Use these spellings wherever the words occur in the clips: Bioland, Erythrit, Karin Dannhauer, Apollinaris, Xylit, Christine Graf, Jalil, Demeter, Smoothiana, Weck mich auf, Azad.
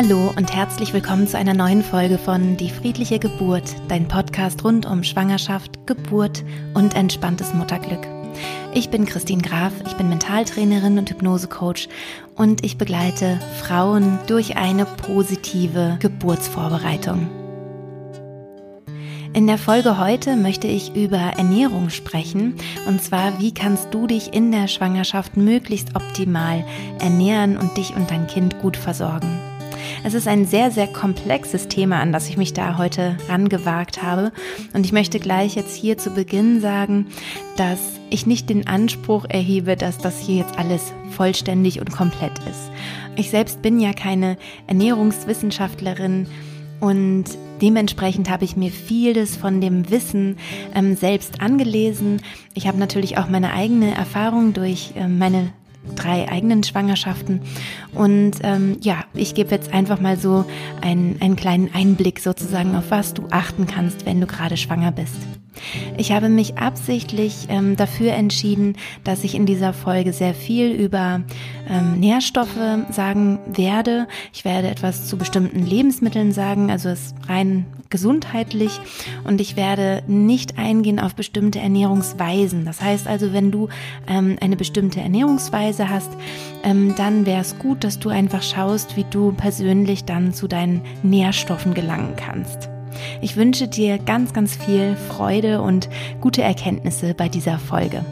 Hallo und herzlich willkommen zu einer neuen Folge von Die friedliche Geburt, dein Podcast rund um Schwangerschaft, Geburt und entspanntes Mutterglück. Ich bin Christine Graf, ich bin Mentaltrainerin und Hypnosecoach und ich begleite Frauen durch eine positive Geburtsvorbereitung. In der Folge heute möchte ich über Ernährung sprechen, und zwar, wie kannst du dich in der Schwangerschaft möglichst optimal ernähren und dich und dein Kind gut versorgen. Es ist ein sehr, sehr komplexes Thema, an das ich mich da heute rangewagt habe, und ich möchte gleich jetzt hier zu Beginn sagen, dass ich nicht den Anspruch erhebe, dass das hier jetzt alles vollständig und komplett ist. Ich selbst bin ja keine Ernährungswissenschaftlerin und dementsprechend habe ich mir vieles von dem Wissen selbst angelesen. Ich habe natürlich auch meine eigene Erfahrung durch meine 3 eigenen Schwangerschaften und ich gebe jetzt einfach mal so einen kleinen Einblick sozusagen, auf was du achten kannst, wenn du gerade schwanger bist. Ich habe mich absichtlich dafür entschieden, dass ich in dieser Folge sehr viel über Nährstoffe sagen werde. Ich werde etwas zu bestimmten Lebensmitteln sagen, also es rein gesundheitlich, und ich werde nicht eingehen auf bestimmte Ernährungsweisen. Das heißt also, wenn du eine bestimmte Ernährungsweise hast, dann wäre es gut, dass du einfach schaust, wie du persönlich dann zu deinen Nährstoffen gelangen kannst. Ich wünsche dir ganz, ganz viel Freude und gute Erkenntnisse bei dieser Folge.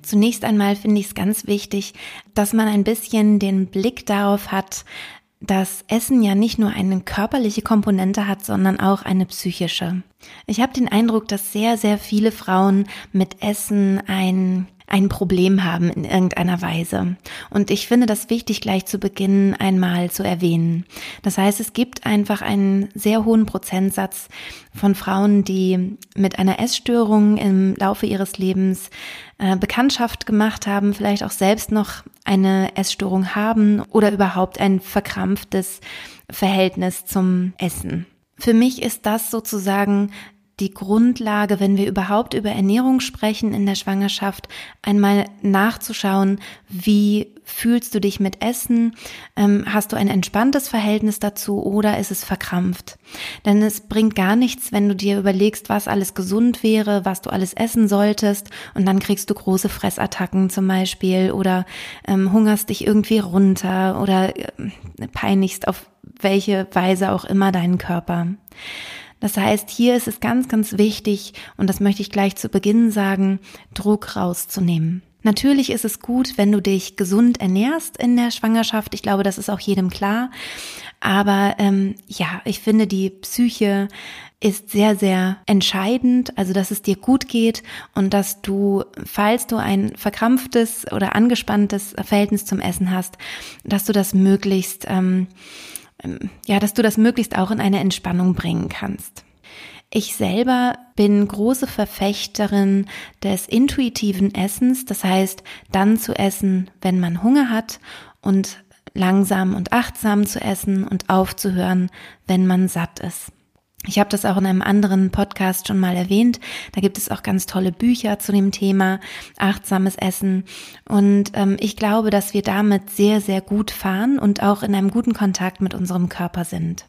Zunächst einmal finde ich es ganz wichtig, dass man ein bisschen den Blick darauf hat, dass Essen ja nicht nur eine körperliche Komponente hat, sondern auch eine psychische. Ich habe den Eindruck, dass sehr, sehr viele Frauen mit Essen ein Problem haben in irgendeiner Weise. Und ich finde das wichtig, gleich zu Beginn einmal zu erwähnen. Das heißt, es gibt einfach einen sehr hohen Prozentsatz von Frauen, die mit einer Essstörung im Laufe ihres Lebens Bekanntschaft gemacht haben, vielleicht auch selbst noch eine Essstörung haben oder überhaupt ein verkrampftes Verhältnis zum Essen. Für mich ist das sozusagen die Grundlage, wenn wir überhaupt über Ernährung sprechen in der Schwangerschaft, einmal nachzuschauen, wie fühlst du dich mit Essen? Hast du ein entspanntes Verhältnis dazu oder ist es verkrampft? Denn es bringt gar nichts, wenn du dir überlegst, was alles gesund wäre, was du alles essen solltest, und dann kriegst du große Fressattacken zum Beispiel oder hungerst dich irgendwie runter oder peinigst auf welche Weise auch immer deinen Körper. Das heißt, hier ist es ganz, ganz wichtig, und das möchte ich gleich zu Beginn sagen, Druck rauszunehmen. Natürlich ist es gut, wenn du dich gesund ernährst in der Schwangerschaft. Ich glaube, das ist auch jedem klar. Aber ich finde, die Psyche ist sehr, sehr entscheidend, also dass es dir gut geht und dass du, falls du ein verkrampftes oder angespanntes Verhältnis zum Essen hast, dass du das möglichst möglichst auch in eine Entspannung bringen kannst. Ich selber bin große Verfechterin des intuitiven Essens, das heißt, dann zu essen, wenn man Hunger hat, und langsam und achtsam zu essen und aufzuhören, wenn man satt ist. Ich habe das auch in einem anderen Podcast schon mal erwähnt. Da gibt es auch ganz tolle Bücher zu dem Thema achtsames Essen. Und ich glaube, dass wir damit sehr, sehr gut fahren und auch in einem guten Kontakt mit unserem Körper sind.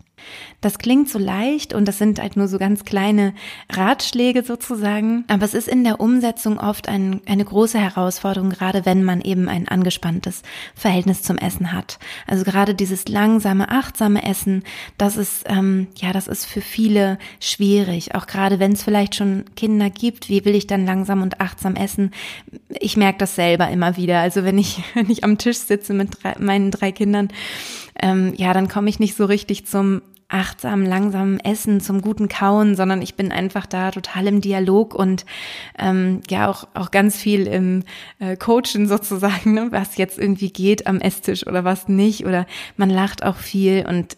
Das klingt so leicht und das sind halt nur so ganz kleine Ratschläge sozusagen, aber es ist in der Umsetzung oft eine große Herausforderung, gerade wenn man eben ein angespanntes Verhältnis zum Essen hat. Also gerade dieses langsame, achtsame Essen, das ist für viele schwierig, auch gerade wenn es vielleicht schon Kinder gibt. Wie will ich dann langsam und achtsam essen? Ich merke das selber immer wieder, also wenn ich am Tisch sitze mit meinen 3 Kindern, dann komme ich nicht so richtig zum achtsamen, langsamen Essen, zum guten Kauen, sondern ich bin einfach da total im Dialog und auch ganz viel im Coachen sozusagen, ne, was jetzt irgendwie geht am Esstisch oder was nicht, oder man lacht auch viel und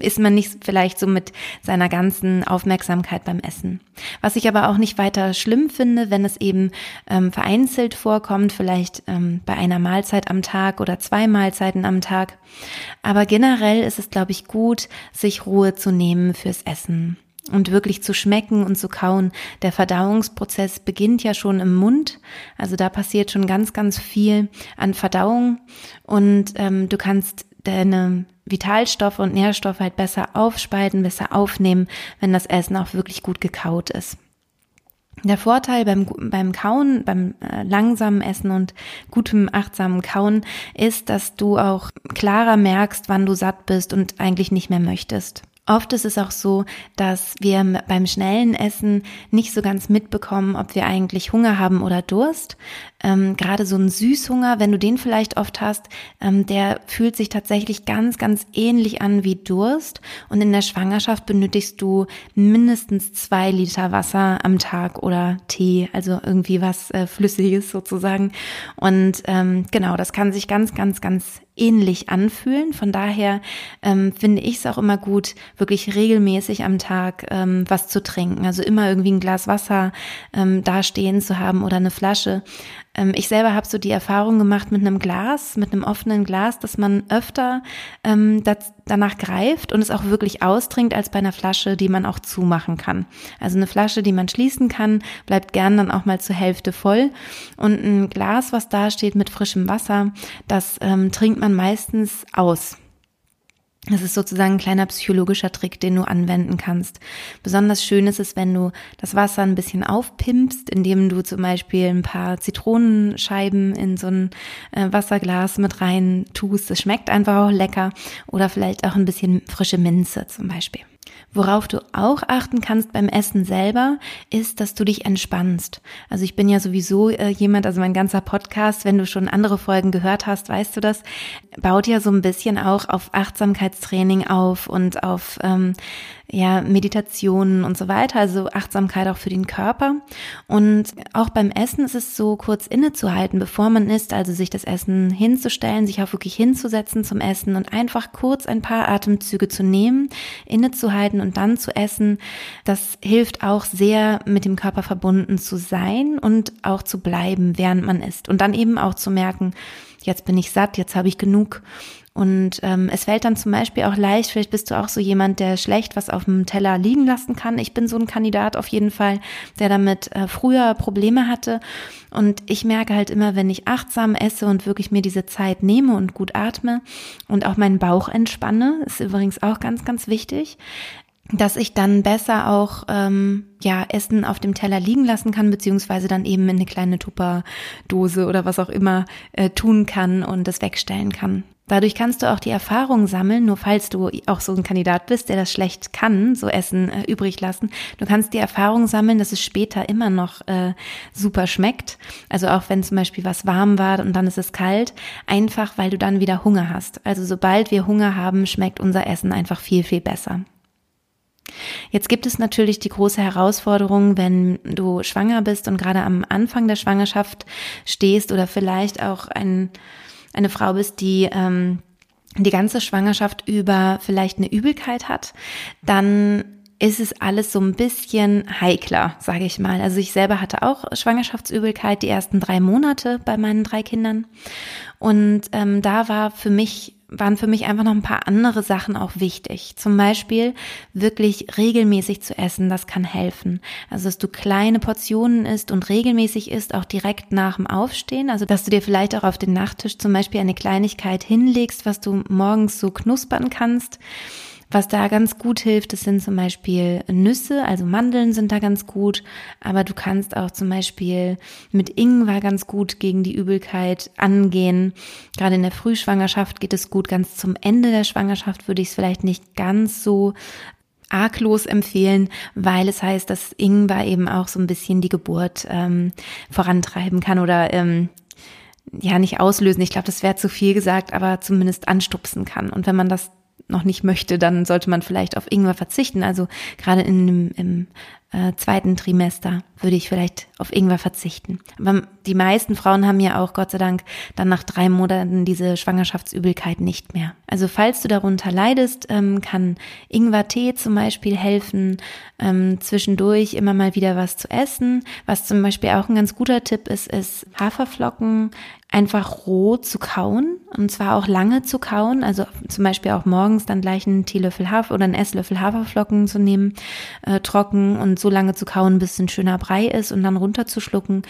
ist man nicht vielleicht so mit seiner ganzen Aufmerksamkeit beim Essen. Was ich aber auch nicht weiter schlimm finde, wenn es eben vereinzelt vorkommt, vielleicht bei einer Mahlzeit am Tag oder 2 Mahlzeiten am Tag, aber generell ist es, glaube ich, gut, sich Ruhe zu nehmen fürs Essen. und wirklich zu schmecken und zu kauen. Der Verdauungsprozess beginnt ja schon im Mund, also da passiert schon ganz, ganz viel an Verdauung und du kannst deine Vitalstoffe und Nährstoffe halt besser aufspalten, besser aufnehmen, wenn das Essen auch wirklich gut gekaut ist. Der Vorteil beim Kauen, beim langsamen Essen und gutem, achtsamen Kauen ist, dass du auch klarer merkst, wann du satt bist und eigentlich nicht mehr möchtest. Oft ist es auch so, dass wir beim schnellen Essen nicht so ganz mitbekommen, ob wir eigentlich Hunger haben oder Durst. Gerade so ein Süßhunger, wenn du den vielleicht oft hast, der fühlt sich tatsächlich ganz, ganz ähnlich an wie Durst. Und in der Schwangerschaft benötigst du mindestens 2 Liter Wasser am Tag oder Tee, also irgendwie was Flüssiges sozusagen. Und genau, das kann sich ganz, ganz, ganz ähnlich anfühlen. Von daher finde ich es auch immer gut, wirklich regelmäßig am Tag was zu trinken. Also immer irgendwie ein Glas Wasser da stehen zu haben oder eine Flasche. Ich selber habe so die Erfahrung gemacht mit einem Glas, mit einem offenen Glas, dass man öfter danach greift und es auch wirklich austrinkt als bei einer Flasche, die man auch zumachen kann. Also eine Flasche, die man schließen kann, bleibt gern dann auch mal zur Hälfte voll. Und ein Glas, was da steht mit frischem Wasser, das trinkt man meistens aus. Das ist sozusagen ein kleiner psychologischer Trick, den du anwenden kannst. Besonders schön ist es, wenn du das Wasser ein bisschen aufpimpst, indem du zum Beispiel ein paar Zitronenscheiben in so ein Wasserglas mit rein tust. Das schmeckt einfach auch lecker. Oder vielleicht auch ein bisschen frische Minze zum Beispiel. Worauf du auch achten kannst beim Essen selber, ist, dass du dich entspannst. Also ich bin ja sowieso jemand, also mein ganzer Podcast, wenn du schon andere Folgen gehört hast, weißt du das, baut ja so ein bisschen auch auf Achtsamkeitstraining auf und auf Meditationen und so weiter, also Achtsamkeit auch für den Körper. Und auch beim Essen ist es so, kurz innezuhalten, bevor man isst, also sich das Essen hinzustellen, sich auch wirklich hinzusetzen zum Essen und einfach kurz ein paar Atemzüge zu nehmen, innezuhalten und dann zu essen. Das hilft auch sehr, mit dem Körper verbunden zu sein und auch zu bleiben, während man isst. Und dann eben auch zu merken, jetzt bin ich satt, jetzt habe ich genug. Und es fällt dann zum Beispiel auch leicht, vielleicht bist du auch so jemand, der schlecht was auf dem Teller liegen lassen kann. Ich bin so ein Kandidat auf jeden Fall, der damit früher Probleme hatte. Und ich merke halt immer, wenn ich achtsam esse und wirklich mir diese Zeit nehme und gut atme und auch meinen Bauch entspanne, ist übrigens auch ganz, ganz wichtig, dass ich dann besser auch Essen auf dem Teller liegen lassen kann, beziehungsweise dann eben in eine kleine Tupperdose oder was auch immer tun kann und das wegstellen kann. Dadurch kannst du auch die Erfahrung sammeln, nur falls du auch so ein Kandidat bist, der das schlecht kann, so Essen übrig lassen. Du kannst die Erfahrung sammeln, dass es später immer noch super schmeckt. Also auch wenn zum Beispiel was warm war und dann ist es kalt, einfach weil du dann wieder Hunger hast. Also sobald wir Hunger haben, schmeckt unser Essen einfach viel, viel besser. Jetzt gibt es natürlich die große Herausforderung, wenn du schwanger bist und gerade am Anfang der Schwangerschaft stehst oder vielleicht auch eine Frau bist, die die ganze Schwangerschaft über vielleicht eine Übelkeit hat, dann ist es alles so ein bisschen heikler, sage ich mal. Also ich selber hatte auch Schwangerschaftsübelkeit die ersten 3 Monate bei meinen 3 Kindern und da waren für mich einfach noch ein paar andere Sachen auch wichtig. Zum Beispiel wirklich regelmäßig zu essen, das kann helfen. Also dass du kleine Portionen isst und regelmäßig isst, auch direkt nach dem Aufstehen. Also dass du dir vielleicht auch auf den Nachttisch zum Beispiel eine Kleinigkeit hinlegst, was du morgens so knuspern kannst. Was da ganz gut hilft, das sind zum Beispiel Nüsse, also Mandeln sind da ganz gut, aber du kannst auch zum Beispiel mit Ingwer ganz gut gegen die Übelkeit angehen. Gerade in der Frühschwangerschaft geht es gut, ganz zum Ende der Schwangerschaft würde ich es vielleicht nicht ganz so arglos empfehlen, weil es heißt, dass Ingwer eben auch so ein bisschen die Geburt vorantreiben kann oder nicht auslösen. Ich glaube, das wäre zu viel gesagt, aber zumindest anstupsen kann. Und wenn man das noch nicht möchte, dann sollte man vielleicht auf Ingwer verzichten. Also gerade im zweiten Trimester würde ich vielleicht auf Ingwer verzichten. Aber die meisten Frauen haben ja auch, Gott sei Dank, dann nach 3 Monaten diese Schwangerschaftsübelkeit nicht mehr. Also falls du darunter leidest, kann Ingwertee zum Beispiel helfen, zwischendurch immer mal wieder was zu essen. Was zum Beispiel auch ein ganz guter Tipp ist, ist Haferflocken einfach roh zu kauen, und zwar auch lange zu kauen, also zum Beispiel auch morgens dann gleich einen Teelöffel Hafer oder einen Esslöffel Haferflocken zu nehmen, trocken, und so lange zu kauen, bis ein schöner Brei ist, und dann runterzuschlucken.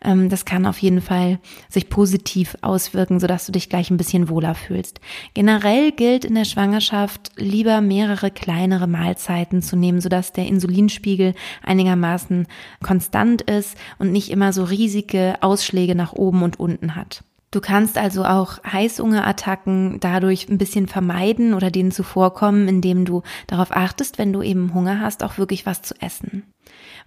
Das kann auf jeden Fall sich positiv auswirken, sodass du dich gleich ein bisschen wohler fühlst. Generell gilt in der Schwangerschaft, lieber mehrere kleinere Mahlzeiten zu nehmen, sodass der Insulinspiegel einigermaßen konstant ist und nicht immer so riesige Ausschläge nach oben und unten hat. Du kannst also auch Heißhungerattacken dadurch ein bisschen vermeiden oder denen zuvorkommen, indem du darauf achtest, wenn du eben Hunger hast, auch wirklich was zu essen.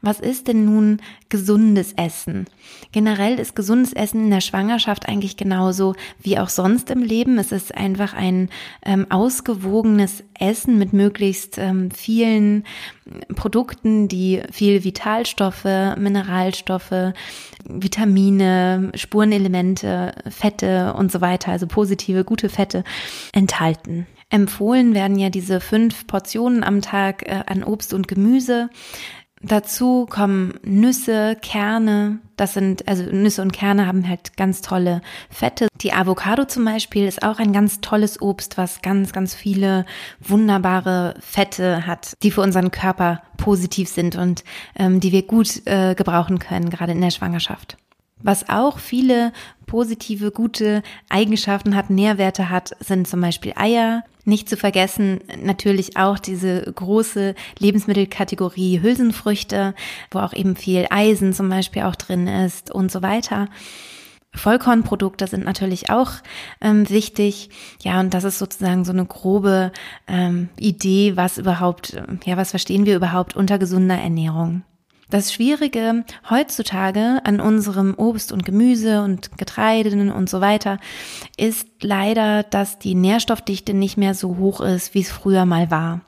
Was ist denn nun gesundes Essen? Generell ist gesundes Essen in der Schwangerschaft eigentlich genauso wie auch sonst im Leben. Es ist einfach ein ausgewogenes Essen mit möglichst vielen Produkten, die viel Vitalstoffe, Mineralstoffe, Vitamine, Spurenelemente, Fette und so weiter, also positive, gute Fette enthalten. Empfohlen werden ja diese 5 Portionen am Tag an Obst und Gemüse. Dazu kommen Nüsse, Kerne. Das sind, also Nüsse und Kerne haben halt ganz tolle Fette. Die Avocado zum Beispiel ist auch ein ganz tolles Obst, was ganz, ganz viele wunderbare Fette hat, die für unseren Körper positiv sind und die wir gut gebrauchen können, gerade in der Schwangerschaft. Was auch viele positive, gute Eigenschaften hat, Nährwerte hat, sind zum Beispiel Eier. Nicht zu vergessen natürlich auch diese große Lebensmittelkategorie Hülsenfrüchte, wo auch eben viel Eisen zum Beispiel auch drin ist und so weiter. Vollkornprodukte sind natürlich auch wichtig. Ja, und das ist sozusagen so eine grobe Idee, was überhaupt, ja, was verstehen wir überhaupt unter gesunder Ernährung? Das Schwierige heutzutage an unserem Obst und Gemüse und Getreiden und so weiter ist leider, dass die Nährstoffdichte nicht mehr so hoch ist, wie es früher mal war.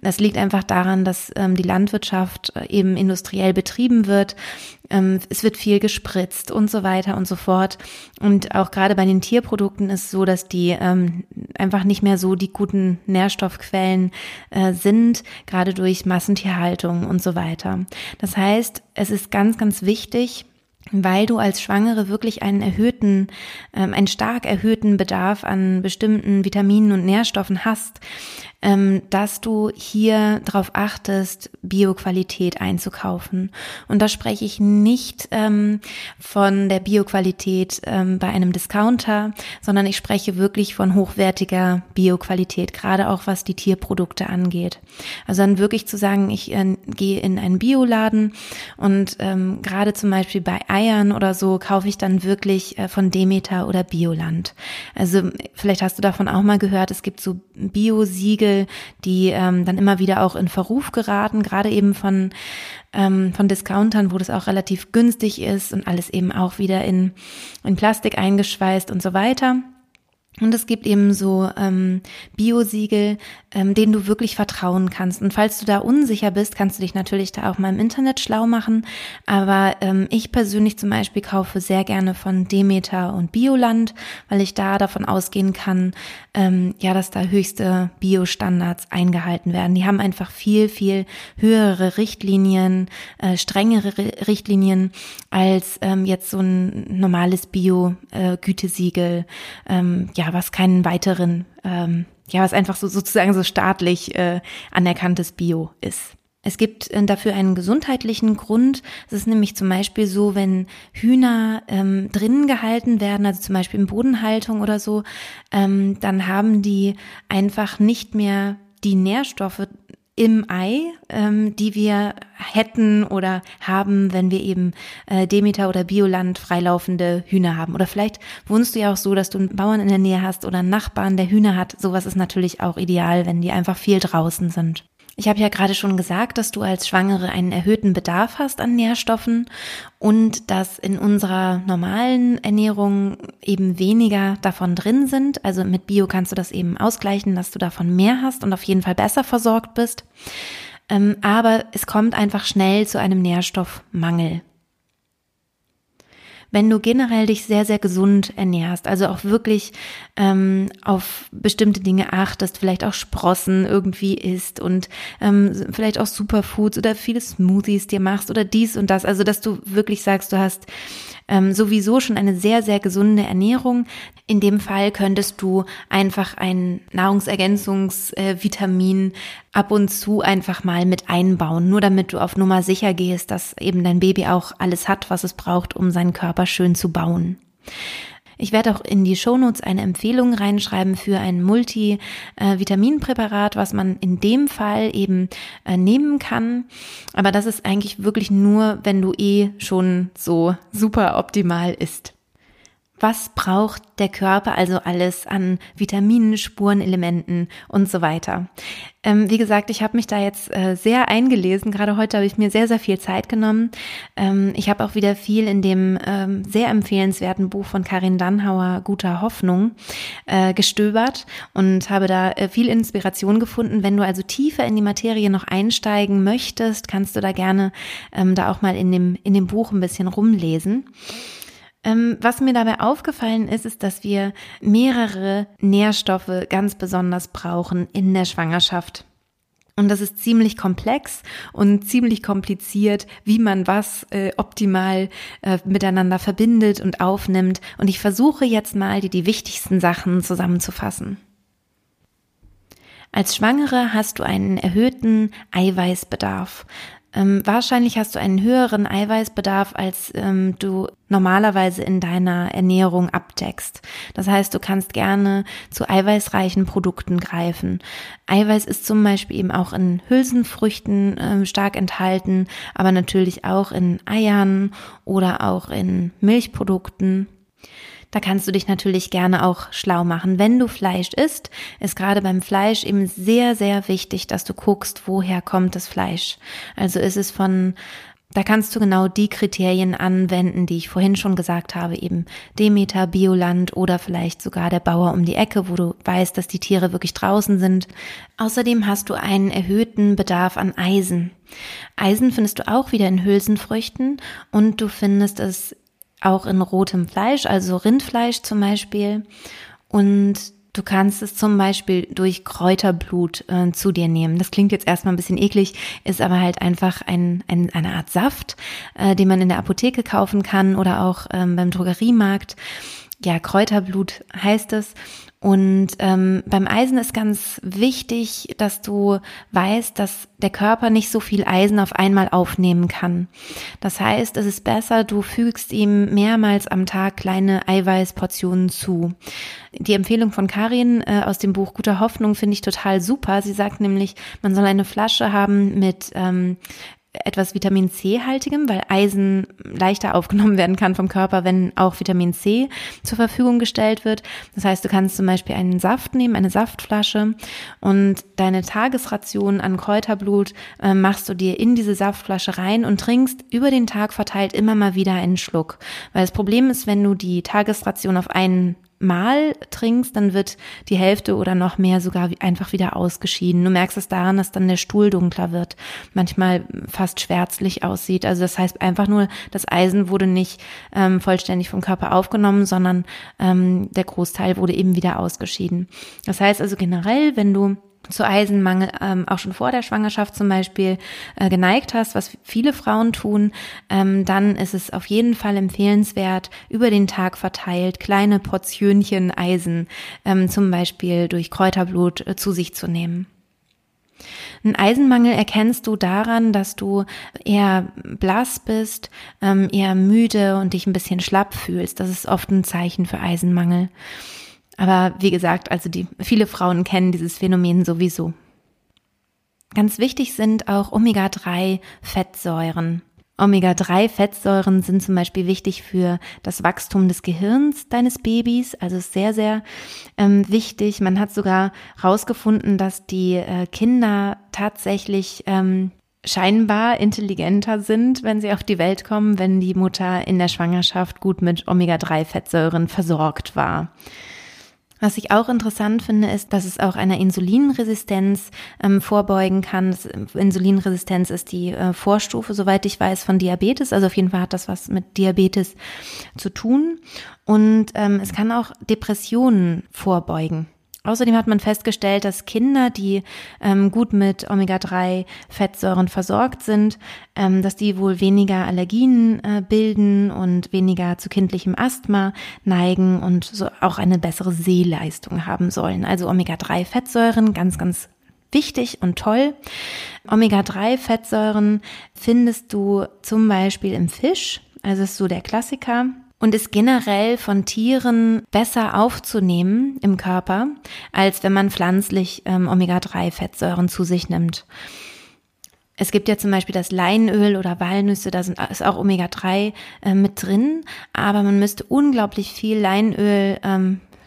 Das liegt einfach daran, dass die Landwirtschaft eben industriell betrieben wird. Es wird viel gespritzt und so weiter und so fort. Und auch gerade bei den Tierprodukten ist so, dass die einfach nicht mehr so die guten Nährstoffquellen sind, gerade durch Massentierhaltung und so weiter. Das heißt, es ist ganz, ganz wichtig, weil du als Schwangere wirklich einen stark erhöhten Bedarf an bestimmten Vitaminen und Nährstoffen hast, dass du hier darauf achtest, Bioqualität einzukaufen. Und da spreche ich nicht von der Bioqualität bei einem Discounter, sondern ich spreche wirklich von hochwertiger Bioqualität, gerade auch was die Tierprodukte angeht. Also dann wirklich zu sagen, ich gehe in einen Bioladen und gerade zum Beispiel bei Eiern oder so kaufe ich dann wirklich von Demeter oder Bioland. Also vielleicht hast du davon auch mal gehört, es gibt so Bio-Siegel, die dann immer wieder auch in Verruf geraten, gerade eben von Discountern, wo das auch relativ günstig ist und alles eben auch wieder in Plastik eingeschweißt und so weiter. Und es gibt eben so Bio-Siegel, denen du wirklich vertrauen kannst. Und falls du da unsicher bist, kannst du dich natürlich da auch mal im Internet schlau machen. Aber ich persönlich zum Beispiel kaufe sehr gerne von Demeter und Bioland, weil ich da davon ausgehen kann, dass da höchste Bio-Standards eingehalten werden. Die haben einfach viel, viel höhere Richtlinien, strengere Richtlinien als jetzt so ein normales Bio-Gütesiegel, was keinen weiteren, was einfach so sozusagen so staatlich anerkanntes Bio ist. Es gibt dafür einen gesundheitlichen Grund. Es ist nämlich zum Beispiel so, wenn Hühner drinnen gehalten werden, also zum Beispiel in Bodenhaltung oder so, dann haben die einfach nicht mehr die Nährstoffe im Ei, die wir hätten oder haben, wenn wir eben Demeter oder Bioland freilaufende Hühner haben. Oder vielleicht wohnst du ja auch so, dass du einen Bauern in der Nähe hast oder einen Nachbarn, der Hühner hat. Sowas ist natürlich auch ideal, wenn die einfach viel draußen sind. Ich habe ja gerade schon gesagt, dass du als Schwangere einen erhöhten Bedarf hast an Nährstoffen und dass in unserer normalen Ernährung eben weniger davon drin sind. Also mit Bio kannst du das eben ausgleichen, dass du davon mehr hast und auf jeden Fall besser versorgt bist. aber es kommt einfach schnell zu einem Nährstoffmangel. Wenn du generell dich sehr, sehr gesund ernährst, also auch wirklich auf bestimmte Dinge achtest, vielleicht auch Sprossen irgendwie isst und vielleicht auch Superfoods oder viele Smoothies dir machst oder dies und das, also dass du wirklich sagst, du hast sowieso schon eine sehr, sehr gesunde Ernährung. In dem Fall könntest du einfach ein Nahrungsergänzungsvitamin ab und zu einfach mal mit einbauen, nur damit du auf Nummer sicher gehst, dass eben dein Baby auch alles hat, was es braucht, um seinen Körper schön zu bauen. Ich werde auch in die Shownotes eine Empfehlung reinschreiben für ein Multivitaminpräparat, was man in dem Fall eben nehmen kann. Aber das ist eigentlich wirklich nur, wenn du schon so super optimal isst. Was braucht der Körper also alles an Vitaminen, Spurenelementen und so weiter? Wie gesagt, ich habe mich da jetzt sehr eingelesen. Gerade heute habe ich mir sehr, sehr viel Zeit genommen. Ich habe auch wieder viel in dem sehr empfehlenswerten Buch von Karin Dannhauer, Guter Hoffnung, gestöbert und habe da viel Inspiration gefunden. Wenn du also tiefer in die Materie noch einsteigen möchtest, kannst du da gerne da auch mal in dem Buch ein bisschen rumlesen. Was mir dabei aufgefallen ist, dass wir mehrere Nährstoffe ganz besonders brauchen in der Schwangerschaft. Und das ist ziemlich komplex und ziemlich kompliziert, wie man was optimal miteinander verbindet und aufnimmt. Und ich versuche jetzt mal, die wichtigsten Sachen zusammenzufassen. Als Schwangere hast du einen erhöhten Eiweißbedarf. Wahrscheinlich hast du einen höheren Eiweißbedarf, als du normalerweise in deiner Ernährung abdeckst. Das heißt, du kannst gerne zu eiweißreichen Produkten greifen. Eiweiß ist zum Beispiel eben auch in Hülsenfrüchten stark enthalten, aber natürlich auch in Eiern oder auch in Milchprodukten. Da kannst du dich natürlich gerne auch schlau machen. Wenn du Fleisch isst, ist gerade beim Fleisch eben sehr, sehr wichtig, dass du guckst, woher kommt das Fleisch. Also ist es da kannst du genau die Kriterien anwenden, die ich vorhin schon gesagt habe, eben Demeter, Bioland oder vielleicht sogar der Bauer um die Ecke, wo du weißt, dass die Tiere wirklich draußen sind. Außerdem hast du einen erhöhten Bedarf an Eisen. Eisen findest du auch wieder in Hülsenfrüchten und du findest es auch in rotem Fleisch, also Rindfleisch zum Beispiel. Und du kannst es zum Beispiel durch Kräuterblut zu dir nehmen. Das klingt jetzt erstmal ein bisschen eklig, ist aber halt einfach eine Art Saft, den man in der Apotheke kaufen kann oder auch beim Drogeriemarkt. Ja, Kräuterblut heißt es. Und beim Eisen ist ganz wichtig, dass du weißt, dass der Körper nicht so viel Eisen auf einmal aufnehmen kann. Das heißt, es ist besser, du fügst ihm mehrmals am Tag kleine Eiweißportionen zu. Die Empfehlung von Karin aus dem Buch Guter Hoffnung finde ich total super. Sie sagt nämlich, man soll eine Flasche haben mit etwas Vitamin C-haltigem, weil Eisen leichter aufgenommen werden kann vom Körper, wenn auch Vitamin C zur Verfügung gestellt wird. Das heißt, du kannst zum Beispiel einen Saft nehmen, eine Saftflasche, und deine Tagesration an Kräuterblut machst du dir in diese Saftflasche rein und trinkst über den Tag verteilt immer mal wieder einen Schluck. Weil das Problem ist, wenn du die Tagesration auf einen Mal trinkst, dann wird die Hälfte oder noch mehr sogar einfach wieder ausgeschieden. Du merkst es daran, dass dann der Stuhl dunkler wird, manchmal fast schwärzlich aussieht. Also das heißt einfach nur, das Eisen wurde nicht vollständig vom Körper aufgenommen, sondern der Großteil wurde eben wieder ausgeschieden. Das heißt also generell, wenn du zu Eisenmangel auch schon vor der Schwangerschaft zum Beispiel geneigt hast, was viele Frauen tun, dann ist es auf jeden Fall empfehlenswert, über den Tag verteilt kleine Portionchen Eisen zum Beispiel durch Kräuterblut zu sich zu nehmen. Einen Eisenmangel erkennst du daran, dass du eher blass bist, eher müde und dich ein bisschen schlapp fühlst. Das ist oft ein Zeichen für Eisenmangel. Aber wie gesagt, also viele Frauen kennen dieses Phänomen sowieso. Ganz wichtig sind auch Omega-3-Fettsäuren. Omega-3-Fettsäuren sind zum Beispiel wichtig für das Wachstum des Gehirns deines Babys, also sehr, sehr wichtig. Man hat sogar herausgefunden, dass die Kinder tatsächlich scheinbar intelligenter sind, wenn sie auf die Welt kommen, wenn die Mutter in der Schwangerschaft gut mit Omega-3-Fettsäuren versorgt war. Was ich auch interessant finde, ist, dass es auch einer Insulinresistenz vorbeugen kann. Das Insulinresistenz ist die Vorstufe, soweit ich weiß, von Diabetes. Also auf jeden Fall hat das was mit Diabetes zu tun. Und es kann auch Depressionen vorbeugen. Außerdem hat man festgestellt, dass Kinder, die gut mit Omega-3-Fettsäuren versorgt sind, dass die wohl weniger Allergien bilden und weniger zu kindlichem Asthma neigen und so auch eine bessere Sehleistung haben sollen. Also Omega-3-Fettsäuren, ganz, ganz wichtig und toll. Omega-3-Fettsäuren findest du zum Beispiel im Fisch, also ist so der Klassiker. Und ist generell von Tieren besser aufzunehmen im Körper, als wenn man pflanzlich Omega-3-Fettsäuren zu sich nimmt. Es gibt ja zum Beispiel das Leinöl oder Walnüsse, da ist auch Omega-3 mit drin, aber man müsste unglaublich viel Leinöl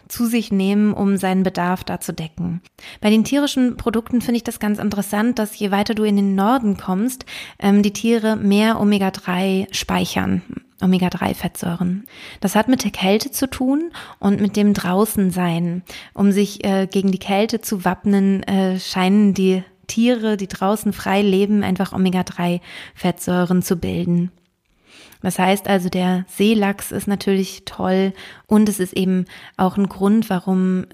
zu sich nehmen, um seinen Bedarf da zu decken. Bei den tierischen Produkten finde ich das ganz interessant, dass je weiter du in den Norden kommst, die Tiere mehr Omega-3 speichern. Omega-3-Fettsäuren. Das hat mit der Kälte zu tun und mit dem Draußensein. Um sich gegen die Kälte zu wappnen, scheinen die Tiere, die draußen frei leben, einfach Omega-3-Fettsäuren zu bilden. Das heißt also, der Seelachs ist natürlich toll und es ist eben auch ein Grund, warum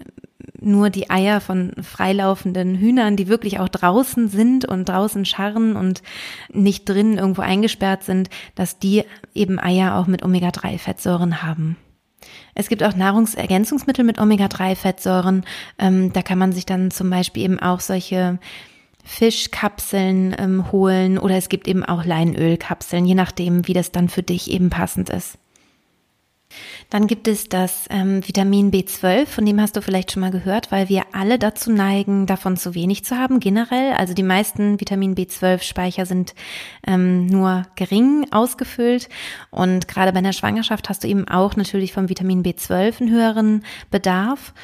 nur die Eier von freilaufenden Hühnern, die wirklich auch draußen sind und draußen scharren und nicht drinnen irgendwo eingesperrt sind, dass die eben Eier auch mit Omega-3-Fettsäuren haben. Es gibt auch Nahrungsergänzungsmittel mit Omega-3-Fettsäuren. Da kann man sich dann zum Beispiel eben auch solche Fischkapseln holen oder es gibt eben auch Leinölkapseln, je nachdem, wie das dann für dich eben passend ist. Dann gibt es das Vitamin B12, von dem hast du vielleicht schon mal gehört, weil wir alle dazu neigen, davon zu wenig zu haben, generell. Also die meisten Vitamin B12-Speicher sind nur gering ausgefüllt und gerade bei einer Schwangerschaft hast du eben auch natürlich vom Vitamin B12 einen höheren Bedarf.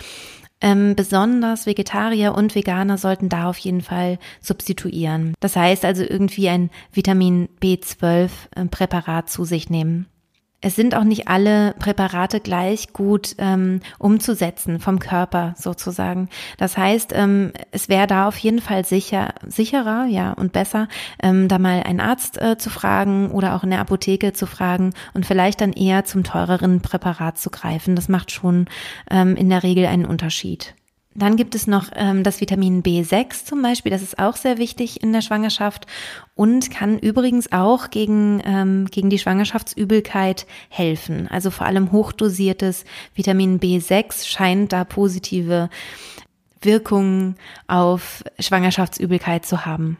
Besonders Vegetarier und Veganer sollten da auf jeden Fall substituieren. Das heißt also irgendwie ein Vitamin B12-Präparat zu sich nehmen. Es sind auch nicht alle Präparate gleich gut umzusetzen vom Körper sozusagen. Das heißt, es wäre da auf jeden Fall sicherer, ja, und besser, da mal einen Arzt zu fragen oder auch in der Apotheke zu fragen und vielleicht dann eher zum teureren Präparat zu greifen. Das macht schon in der Regel einen Unterschied. Dann gibt es noch das Vitamin B6 zum Beispiel, das ist auch sehr wichtig in der Schwangerschaft und kann übrigens auch gegen die Schwangerschaftsübelkeit helfen. Also vor allem hochdosiertes Vitamin B6 scheint da positive Wirkungen auf Schwangerschaftsübelkeit zu haben.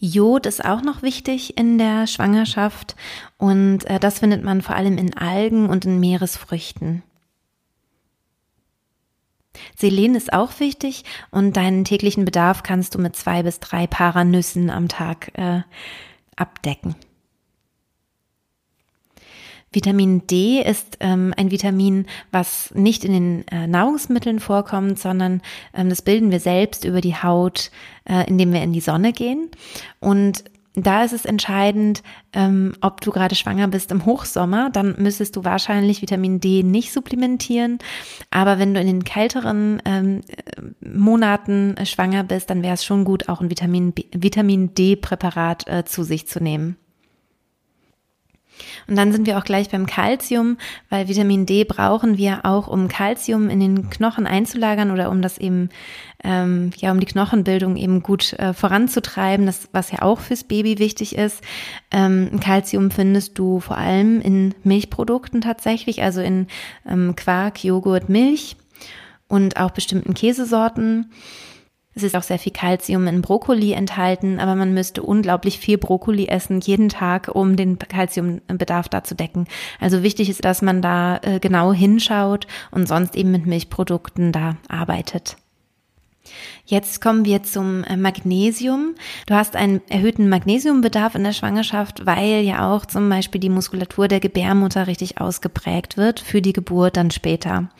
Jod ist auch noch wichtig in der Schwangerschaft und das findet man vor allem in Algen und in Meeresfrüchten. Selen ist auch wichtig und deinen täglichen Bedarf kannst du mit 2 bis 3 Paranüssen am Tag abdecken. Vitamin D ist ein Vitamin, was nicht in den Nahrungsmitteln vorkommt, sondern das bilden wir selbst über die Haut, indem wir in die Sonne gehen. Und da ist es entscheidend, ob du gerade schwanger bist im Hochsommer, dann müsstest du wahrscheinlich Vitamin D nicht supplementieren. Aber wenn du in den kälteren Monaten schwanger bist, dann wäre es schon gut, auch ein Vitamin D-Präparat zu sich zu nehmen. Und dann sind wir auch gleich beim Kalzium, weil Vitamin D brauchen wir auch, um Kalzium in den Knochen einzulagern oder um das eben, um die Knochenbildung eben gut voranzutreiben, das, was ja auch fürs Baby wichtig ist. Kalzium findest du vor allem in Milchprodukten tatsächlich, also in Quark, Joghurt, Milch und auch bestimmten Käsesorten. Es ist auch sehr viel Kalzium in Brokkoli enthalten, aber man müsste unglaublich viel Brokkoli essen, jeden Tag, um den Kalziumbedarf da zu decken. Also wichtig ist, dass man da genau hinschaut und sonst eben mit Milchprodukten da arbeitet. Jetzt kommen wir zum Magnesium. Du hast einen erhöhten Magnesiumbedarf in der Schwangerschaft, weil ja auch zum Beispiel die Muskulatur der Gebärmutter richtig ausgeprägt wird für die Geburt dann später.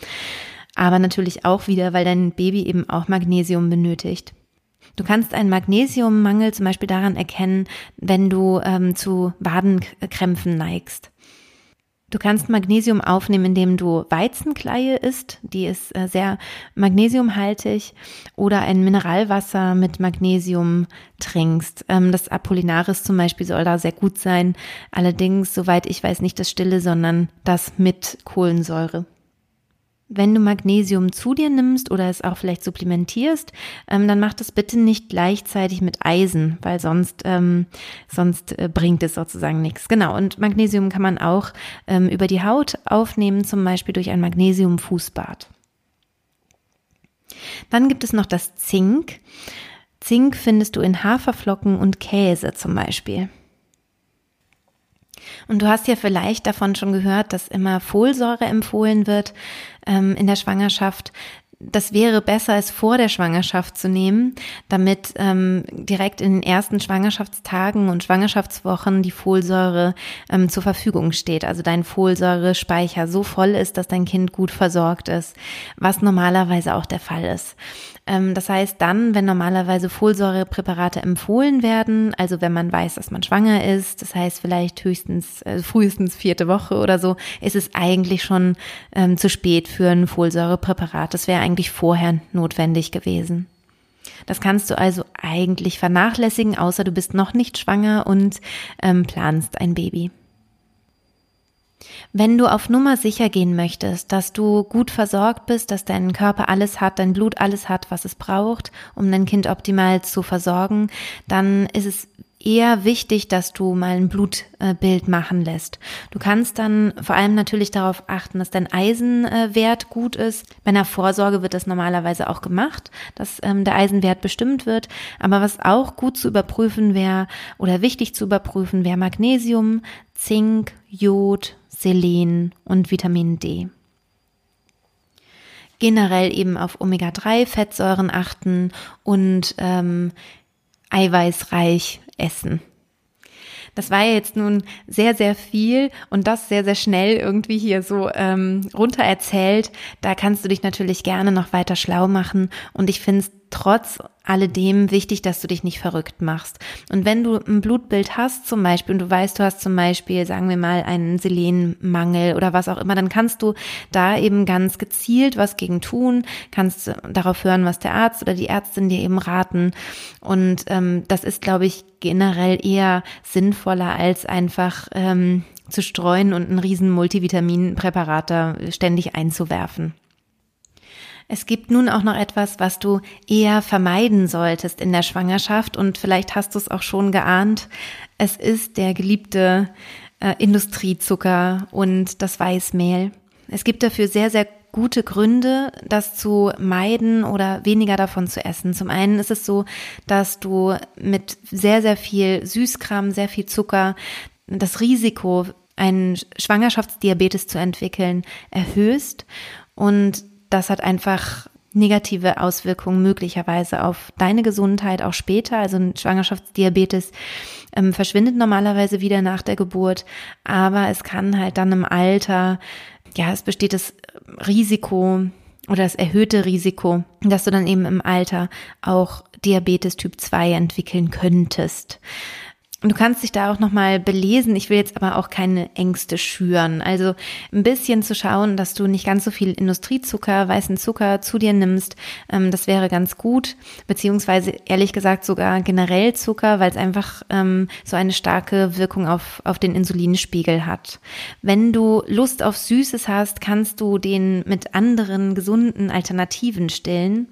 Aber natürlich auch wieder, weil dein Baby eben auch Magnesium benötigt. Du kannst einen Magnesiummangel zum Beispiel daran erkennen, wenn du zu Wadenkrämpfen neigst. Du kannst Magnesium aufnehmen, indem du Weizenkleie isst, die ist sehr magnesiumhaltig, oder ein Mineralwasser mit Magnesium trinkst. Das Apollinaris zum Beispiel soll da sehr gut sein, allerdings, soweit ich weiß, nicht das Stille, sondern das mit Kohlensäure. Wenn du Magnesium zu dir nimmst oder es auch vielleicht supplementierst, dann mach das bitte nicht gleichzeitig mit Eisen, weil sonst bringt es sozusagen nichts. Genau, und Magnesium kann man auch über die Haut aufnehmen, zum Beispiel durch ein Magnesiumfußbad. Dann gibt es noch das Zink. Zink findest du in Haferflocken und Käse zum Beispiel. Und du hast ja vielleicht davon schon gehört, dass immer Folsäure empfohlen wird in der Schwangerschaft. Das wäre besser, es vor der Schwangerschaft zu nehmen, damit direkt in den ersten Schwangerschaftstagen und Schwangerschaftswochen die Folsäure zur Verfügung steht. Also dein Folsäurespeicher so voll ist, dass dein Kind gut versorgt ist, was normalerweise auch der Fall ist. Das heißt dann, wenn normalerweise Folsäurepräparate empfohlen werden, also wenn man weiß, dass man schwanger ist, das heißt vielleicht frühestens 4. Woche oder so, ist es eigentlich schon zu spät für ein Folsäurepräparat. Das wäre eigentlich vorher notwendig gewesen. Das kannst du also eigentlich vernachlässigen, außer du bist noch nicht schwanger und planst ein Baby. Wenn du auf Nummer sicher gehen möchtest, dass du gut versorgt bist, dass dein Körper alles hat, dein Blut alles hat, was es braucht, um dein Kind optimal zu versorgen, dann ist es eher wichtig, dass du mal ein Blutbild machen lässt. Du kannst dann vor allem natürlich darauf achten, dass dein Eisenwert gut ist. Bei einer Vorsorge wird das normalerweise auch gemacht, dass der Eisenwert bestimmt wird. Aber was auch gut zu überprüfen wäre oder wichtig zu überprüfen wäre Magnesium, Zink, Jod, Selen und Vitamin D. Generell eben auf Omega-3-Fettsäuren achten und eiweißreich essen. Das war ja jetzt nun sehr, sehr viel und das sehr, sehr schnell irgendwie hier so runter erzählt. Da kannst du dich natürlich gerne noch weiter schlau machen und ich finde es trotz alledem wichtig, dass du dich nicht verrückt machst. Und wenn du ein Blutbild hast zum Beispiel und du weißt, du hast zum Beispiel, sagen wir mal, einen Selenmangel oder was auch immer, dann kannst du da eben ganz gezielt was gegen tun, kannst darauf hören, was der Arzt oder die Ärztin dir eben raten. Und das ist, glaube ich, generell eher sinnvoller als einfach zu streuen und ein riesen Multivitaminpräparat da ständig einzuwerfen. Es gibt nun auch noch etwas, was du eher vermeiden solltest in der Schwangerschaft und vielleicht hast du es auch schon geahnt. Es ist der geliebte Industriezucker und das Weißmehl. Es gibt dafür sehr, sehr gute Gründe, das zu meiden oder weniger davon zu essen. Zum einen ist es so, dass du mit sehr, sehr viel Süßkram, sehr viel Zucker das Risiko, einen Schwangerschaftsdiabetes zu entwickeln, erhöhst und das hat einfach negative Auswirkungen möglicherweise auf deine Gesundheit auch später. Also ein Schwangerschaftsdiabetes verschwindet normalerweise wieder nach der Geburt, aber es kann halt dann im Alter, ja, es besteht das Risiko oder das erhöhte Risiko, dass du dann eben im Alter auch Diabetes Typ 2 entwickeln könntest. Du kannst dich da auch nochmal belesen. Ich will jetzt aber auch keine Ängste schüren. Also ein bisschen zu schauen, dass du nicht ganz so viel Industriezucker, weißen Zucker zu dir nimmst, das wäre ganz gut. Beziehungsweise ehrlich gesagt sogar generell Zucker, weil es einfach so eine starke Wirkung auf den Insulinspiegel hat. Wenn du Lust auf Süßes hast, kannst du den mit anderen gesunden Alternativen stillen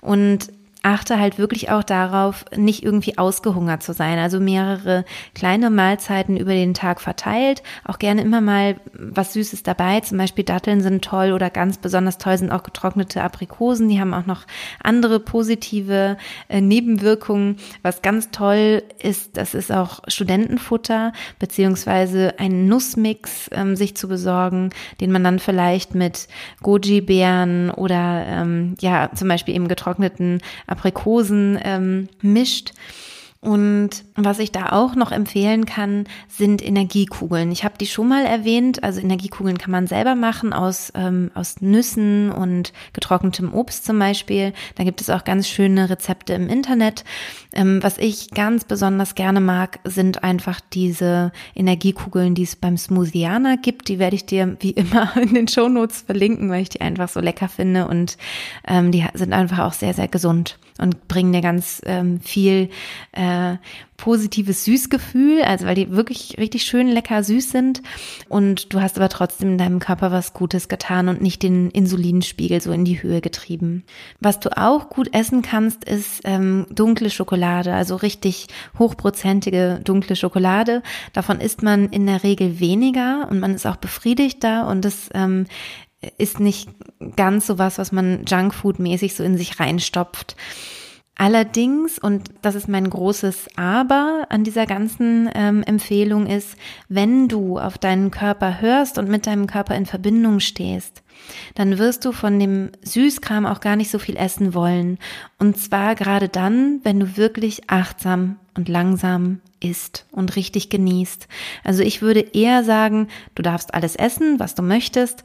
und achte halt wirklich auch darauf, nicht irgendwie ausgehungert zu sein. Also mehrere kleine Mahlzeiten über den Tag verteilt. Auch gerne immer mal was Süßes dabei. Zum Beispiel Datteln sind toll oder ganz besonders toll sind auch getrocknete Aprikosen. Die haben auch noch andere positive Nebenwirkungen. Was ganz toll ist, das ist auch Studentenfutter beziehungsweise einen Nussmix sich zu besorgen, den man dann vielleicht mit Goji-Beeren oder ja zum Beispiel eben getrockneten Aprikosen mischt Und was ich da auch noch empfehlen kann, sind Energiekugeln. Ich habe die schon mal erwähnt. Also Energiekugeln kann man selber machen aus Nüssen und getrocknetem Obst zum Beispiel. Da gibt es auch ganz schöne Rezepte im Internet. Was ich ganz besonders gerne mag, sind einfach diese Energiekugeln, die es beim Smoothiana gibt. Die werde ich dir wie immer in den Shownotes verlinken, weil ich die einfach so lecker finde. Und die sind einfach auch sehr, sehr gesund und bringen dir ganz viel positives Süßgefühl, also weil die wirklich richtig schön lecker süß sind und du hast aber trotzdem in deinem Körper was Gutes getan und nicht den Insulinspiegel so in die Höhe getrieben. Was du auch gut essen kannst, ist dunkle Schokolade, also richtig hochprozentige dunkle Schokolade. Davon isst man in der Regel weniger und man ist auch befriedigter und das ist nicht ganz so was man Junkfood-mäßig so in sich reinstopft. Allerdings, und das ist mein großes Aber an dieser ganzen Empfehlung ist, wenn du auf deinen Körper hörst und mit deinem Körper in Verbindung stehst, dann wirst du von dem Süßkram auch gar nicht so viel essen wollen. Und zwar gerade dann, wenn du wirklich achtsam und langsam isst und richtig genießt. Also ich würde eher sagen, du darfst alles essen, was du möchtest,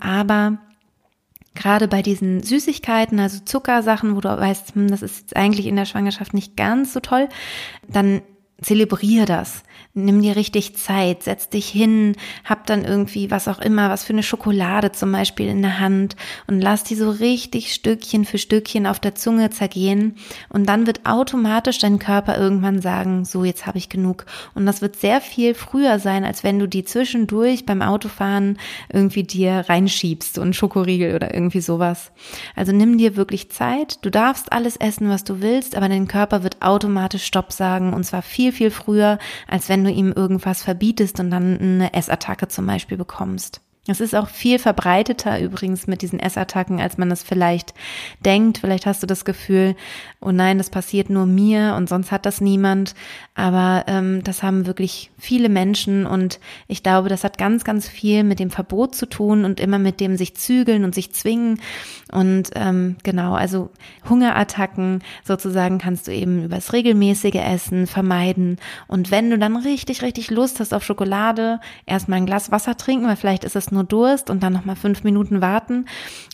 aber gerade bei diesen Süßigkeiten, also Zuckersachen, wo du weißt, das ist jetzt eigentlich in der Schwangerschaft nicht ganz so toll, dann zelebriere das. Nimm dir richtig Zeit, setz dich hin, hab dann irgendwie was auch immer, was für eine Schokolade zum Beispiel in der Hand und lass die so richtig Stückchen für Stückchen auf der Zunge zergehen und dann wird automatisch dein Körper irgendwann sagen, so jetzt habe ich genug und das wird sehr viel früher sein, als wenn du die zwischendurch beim Autofahren irgendwie dir reinschiebst, so einen Schokoriegel oder irgendwie sowas. Also nimm dir wirklich Zeit, du darfst alles essen, was du willst, aber dein Körper wird automatisch Stopp sagen und zwar viel, viel früher, als wenn du ihm irgendwas verbietest und dann eine Essattacke zum Beispiel bekommst. Es ist auch viel verbreiteter übrigens mit diesen Essattacken, als man das vielleicht denkt. Vielleicht hast du das Gefühl, oh nein, das passiert nur mir und sonst hat das niemand. Aber das haben wirklich viele Menschen und ich glaube, das hat ganz, ganz viel mit dem Verbot zu tun und immer mit dem sich zügeln und sich zwingen. Und genau, also Hungerattacken sozusagen kannst du eben übers regelmäßige Essen vermeiden. Und wenn du dann richtig, richtig Lust hast auf Schokolade, erstmal ein Glas Wasser trinken, weil vielleicht ist es nur Durst und dann nochmal 5 Minuten warten.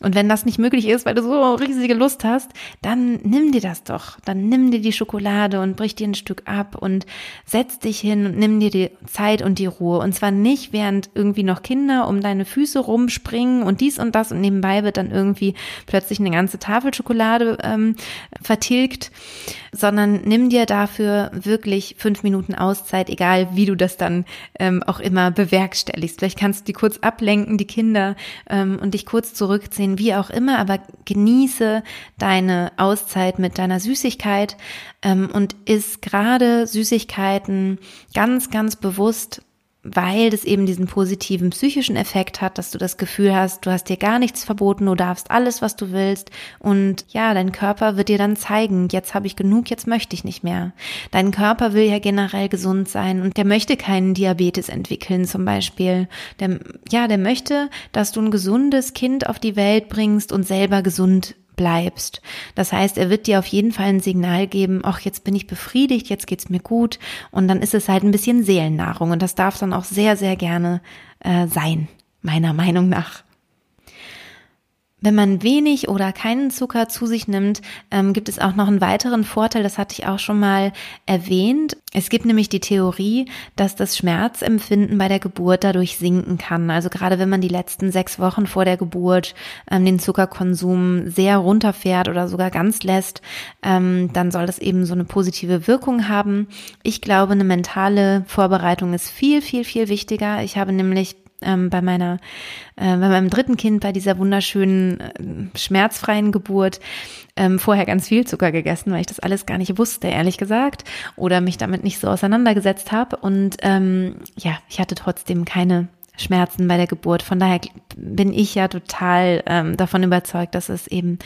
Und wenn das nicht möglich ist, weil du so riesige Lust hast, dann nimm dir das doch. Dann nimm dir die Schokolade und brich dir ein Stück ab und setz dich hin und nimm dir die Zeit und die Ruhe. Und zwar nicht, während irgendwie noch Kinder um deine Füße rumspringen und dies und das und nebenbei wird dann irgendwie plötzlich eine ganze Tafel Schokolade vertilgt, sondern nimm dir dafür wirklich 5 Minuten Auszeit, egal wie du das dann auch immer bewerkstelligst. Vielleicht kannst du die kurz ablenken, die Kinder und dich kurz zurückziehen, wie auch immer, aber genieße deine Auszeit mit deiner Süßigkeit und isst gerade Süßigkeiten ganz, ganz bewusst, weil das eben diesen positiven psychischen Effekt hat, dass du das Gefühl hast, du hast dir gar nichts verboten, du darfst alles, was du willst und ja, dein Körper wird dir dann zeigen, jetzt habe ich genug, jetzt möchte ich nicht mehr. Dein Körper will ja generell gesund sein und der möchte keinen Diabetes entwickeln zum Beispiel. Der möchte, dass du ein gesundes Kind auf die Welt bringst und selber gesund bleibst. Das heißt, er wird dir auf jeden Fall ein Signal geben, ach, jetzt bin ich befriedigt, jetzt geht's mir gut und dann ist es halt ein bisschen Seelennahrung und das darf dann auch sehr, sehr gerne sein, meiner Meinung nach. Wenn man wenig oder keinen Zucker zu sich nimmt, gibt es auch noch einen weiteren Vorteil, das hatte ich auch schon mal erwähnt. Es gibt nämlich die Theorie, dass das Schmerzempfinden bei der Geburt dadurch sinken kann. Also gerade wenn man die letzten 6 Wochen vor der Geburt den Zuckerkonsum sehr runterfährt oder sogar ganz lässt, dann soll das eben so eine positive Wirkung haben. Ich glaube, eine mentale Vorbereitung ist viel, viel, viel wichtiger. Ich habe nämlich bei meinem 3. Kind, bei dieser wunderschönen, schmerzfreien Geburt, vorher ganz viel Zucker gegessen, weil ich das alles gar nicht wusste, ehrlich gesagt, oder mich damit nicht so auseinandergesetzt habe und ich hatte trotzdem keine Schmerzen bei der Geburt. Von daher bin ich ja total davon überzeugt, dass es eben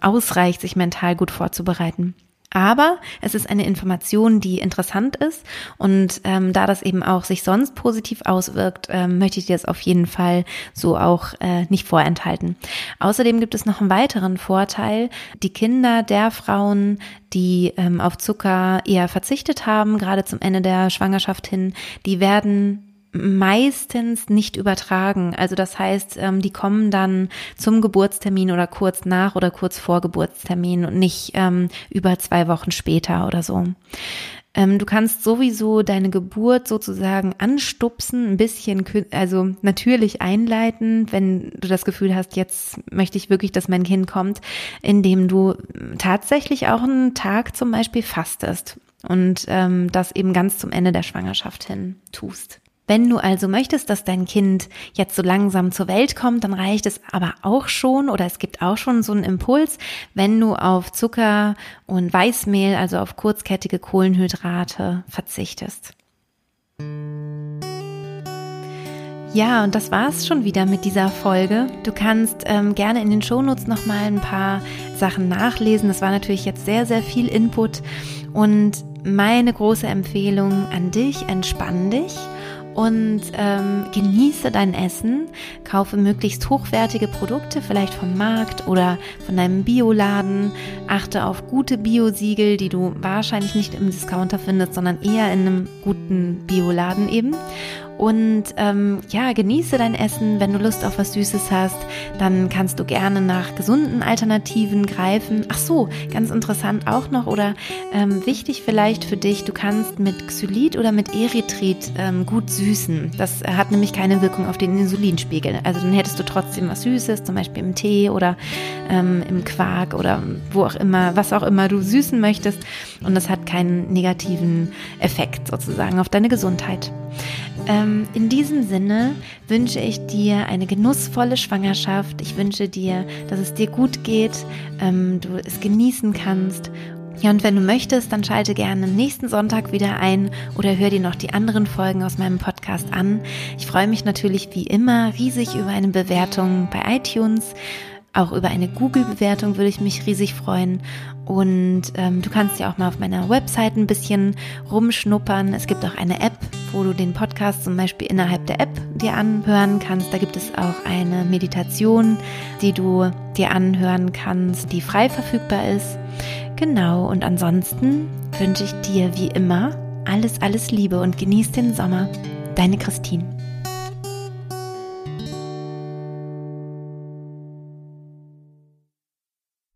ausreicht, sich mental gut vorzubereiten. Aber es ist eine Information, die interessant ist, und da das eben auch sich sonst positiv auswirkt, möchte ich dir das auf jeden Fall so auch nicht vorenthalten. Außerdem gibt es noch einen weiteren Vorteil. Die Kinder der Frauen, die auf Zucker eher verzichtet haben, gerade zum Ende der Schwangerschaft hin, die werden meistens nicht übertragen. Also das heißt, die kommen dann zum Geburtstermin oder kurz nach oder kurz vor Geburtstermin und nicht über 2 Wochen später oder so. Du kannst sowieso deine Geburt sozusagen anstupsen, ein bisschen, also natürlich einleiten, wenn du das Gefühl hast, jetzt möchte ich wirklich, dass mein Kind kommt, indem du tatsächlich auch einen Tag zum Beispiel fastest und das eben ganz zum Ende der Schwangerschaft hin tust. Wenn du also möchtest, dass dein Kind jetzt so langsam zur Welt kommt, dann reicht es aber auch schon, oder es gibt auch schon so einen Impuls, wenn du auf Zucker und Weißmehl, also auf kurzkettige Kohlenhydrate, verzichtest. Ja, und das war's schon wieder mit dieser Folge. Du kannst gerne in den Shownotes nochmal ein paar Sachen nachlesen. Das war natürlich jetzt sehr, sehr viel Input. Und meine große Empfehlung an dich: Entspann dich. Und genieße dein Essen, kaufe möglichst hochwertige Produkte, vielleicht vom Markt oder von deinem Bioladen. Achte auf gute Bio-Siegel, die du wahrscheinlich nicht im Discounter findest, sondern eher in einem guten Bioladen eben. Und genieße dein Essen. Wenn du Lust auf was Süßes hast, dann kannst du gerne nach gesunden Alternativen greifen. Ach so, ganz interessant auch noch, oder wichtig vielleicht für dich: Du kannst mit Xylit oder mit Erythrit gut süßen. Das hat nämlich keine Wirkung auf den Insulinspiegel. Also dann hättest du trotzdem was Süßes, zum Beispiel im Tee oder im Quark oder wo auch immer, was auch immer du süßen möchtest. Und das hat keinen negativen Effekt sozusagen auf deine Gesundheit. In diesem Sinne wünsche ich dir eine genussvolle Schwangerschaft. Ich wünsche dir, dass es dir gut geht, du es genießen kannst. Ja, und wenn du möchtest, dann schalte gerne nächsten Sonntag wieder ein oder hör dir noch die anderen Folgen aus meinem Podcast an. Ich freue mich natürlich wie immer riesig über eine Bewertung bei iTunes. Auch über eine Google-Bewertung würde ich mich riesig freuen. Und du kannst ja auch mal auf meiner Website ein bisschen rumschnuppern. Es gibt auch eine App, wo du den Podcast zum Beispiel innerhalb der App dir anhören kannst. Da gibt es auch eine Meditation, die du dir anhören kannst, die frei verfügbar ist. Genau, und ansonsten wünsche ich dir wie immer alles, alles Liebe und genieß den Sommer. Deine Christine.